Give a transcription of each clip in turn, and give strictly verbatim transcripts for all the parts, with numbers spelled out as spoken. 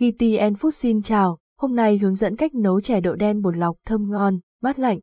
giê tê en Food xin chào, hôm nay hướng dẫn cách nấu chè đậu đen bột lọc thơm ngon, mát lạnh.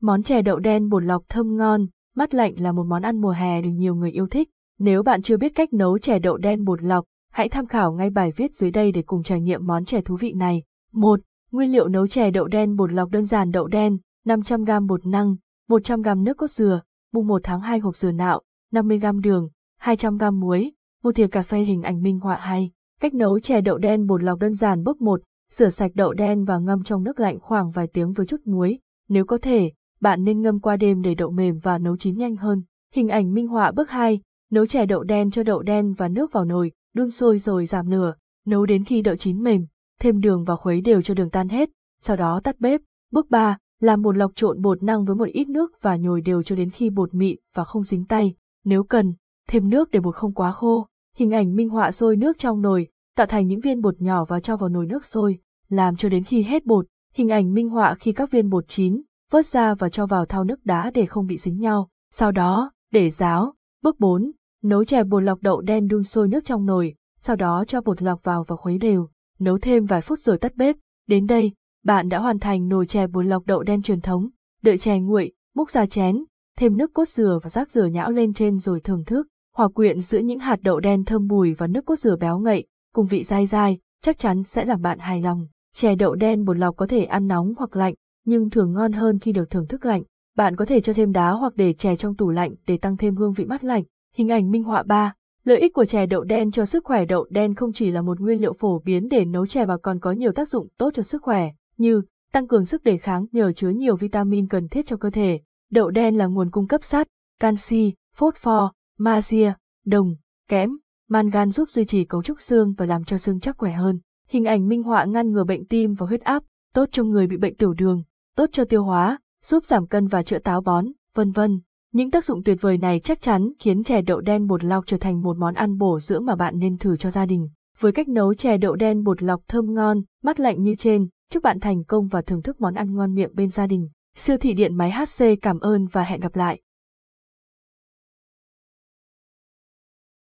Món chè đậu đen bột lọc thơm ngon, mát lạnh là một món ăn mùa hè được nhiều người yêu thích. Nếu bạn chưa biết cách nấu chè đậu đen bột lọc, hãy tham khảo ngay bài viết dưới đây để cùng trải nghiệm món chè thú vị này. một. Nguyên liệu nấu chè đậu đen bột lọc đơn giản: đậu đen, năm trăm gam bột năng, một trăm gam nước cốt dừa, mùng một tháng hai hộp dừa nạo, năm mươi gam đường, hai trăm gam muối, một thìa cà phê. Hình ảnh minh họa hay. Cách nấu chè đậu đen bột lọc đơn giản. Bước một. Rửa sạch đậu đen và ngâm trong nước lạnh khoảng vài tiếng với chút muối. Nếu có thể, bạn nên ngâm qua đêm để đậu mềm và nấu chín nhanh hơn. Hình ảnh minh họa. Bước hai. Nấu chè đậu đen: cho đậu đen và nước vào nồi, đun sôi rồi giảm lửa, nấu đến khi đậu chín mềm, thêm đường và khuấy đều cho đường tan hết, sau đó tắt bếp. Bước ba. Làm bột lọc: trộn bột năng với một ít nước và nhồi đều cho đến khi bột mịn và không dính tay. Nếu cần, thêm nước để bột không quá khô. Hình ảnh minh họa. Sôi nước trong nồi, tạo thành những viên bột nhỏ và cho vào nồi nước sôi, làm cho đến khi hết bột. Hình ảnh minh họa. Khi các viên bột chín, vớt ra và cho vào thau nước đá để không bị dính nhau, sau đó để ráo. Bước bốn. Nấu chè bột lọc đậu đen: đun sôi nước trong nồi, sau đó cho bột lọc vào và khuấy đều, nấu thêm vài phút rồi tắt bếp. Đến đây, bạn đã hoàn thành nồi chè bột lọc đậu đen truyền thống. Đợi chè nguội, múc ra chén, thêm nước cốt dừa và rác dừa nhão lên trên rồi thưởng thức. Hòa quyện giữa những hạt đậu đen thơm bùi và nước cốt dừa béo ngậy, cùng vị dai dai, chắc chắn sẽ làm bạn hài lòng. Chè đậu đen bột lọc có thể ăn nóng hoặc lạnh, nhưng thường ngon hơn khi được thưởng thức lạnh. Bạn có thể cho thêm đá hoặc để chè trong tủ lạnh để tăng thêm hương vị mát lạnh. Hình ảnh minh họa. ba. Lợi ích của chè đậu đen cho sức khỏe. Đậu đen không chỉ là một nguyên liệu phổ biến để nấu chè mà còn có nhiều tác dụng tốt cho sức khỏe, như tăng cường sức đề kháng nhờ chứa nhiều vitamin cần thiết cho cơ thể. Đậu đen là nguồn cung cấp sắt, canxi, phốt pho, magie, đồng, kẽm, mangan, giúp duy trì cấu trúc xương và làm cho xương chắc khỏe hơn. Hình ảnh minh họa. Ngăn ngừa bệnh tim và huyết áp, tốt cho người bị bệnh tiểu đường, tốt cho tiêu hóa, giúp giảm cân và chữa táo bón, vân vân. Những tác dụng tuyệt vời này chắc chắn khiến chè đậu đen bột lọc trở thành một món ăn bổ dưỡng mà bạn nên thử cho gia đình. Với cách nấu chè đậu đen bột lọc thơm ngon, mát lạnh như trên, chúc bạn thành công và thưởng thức món ăn ngon miệng bên gia đình. Siêu thị Điện Máy hát xê cảm ơn và hẹn gặp lại.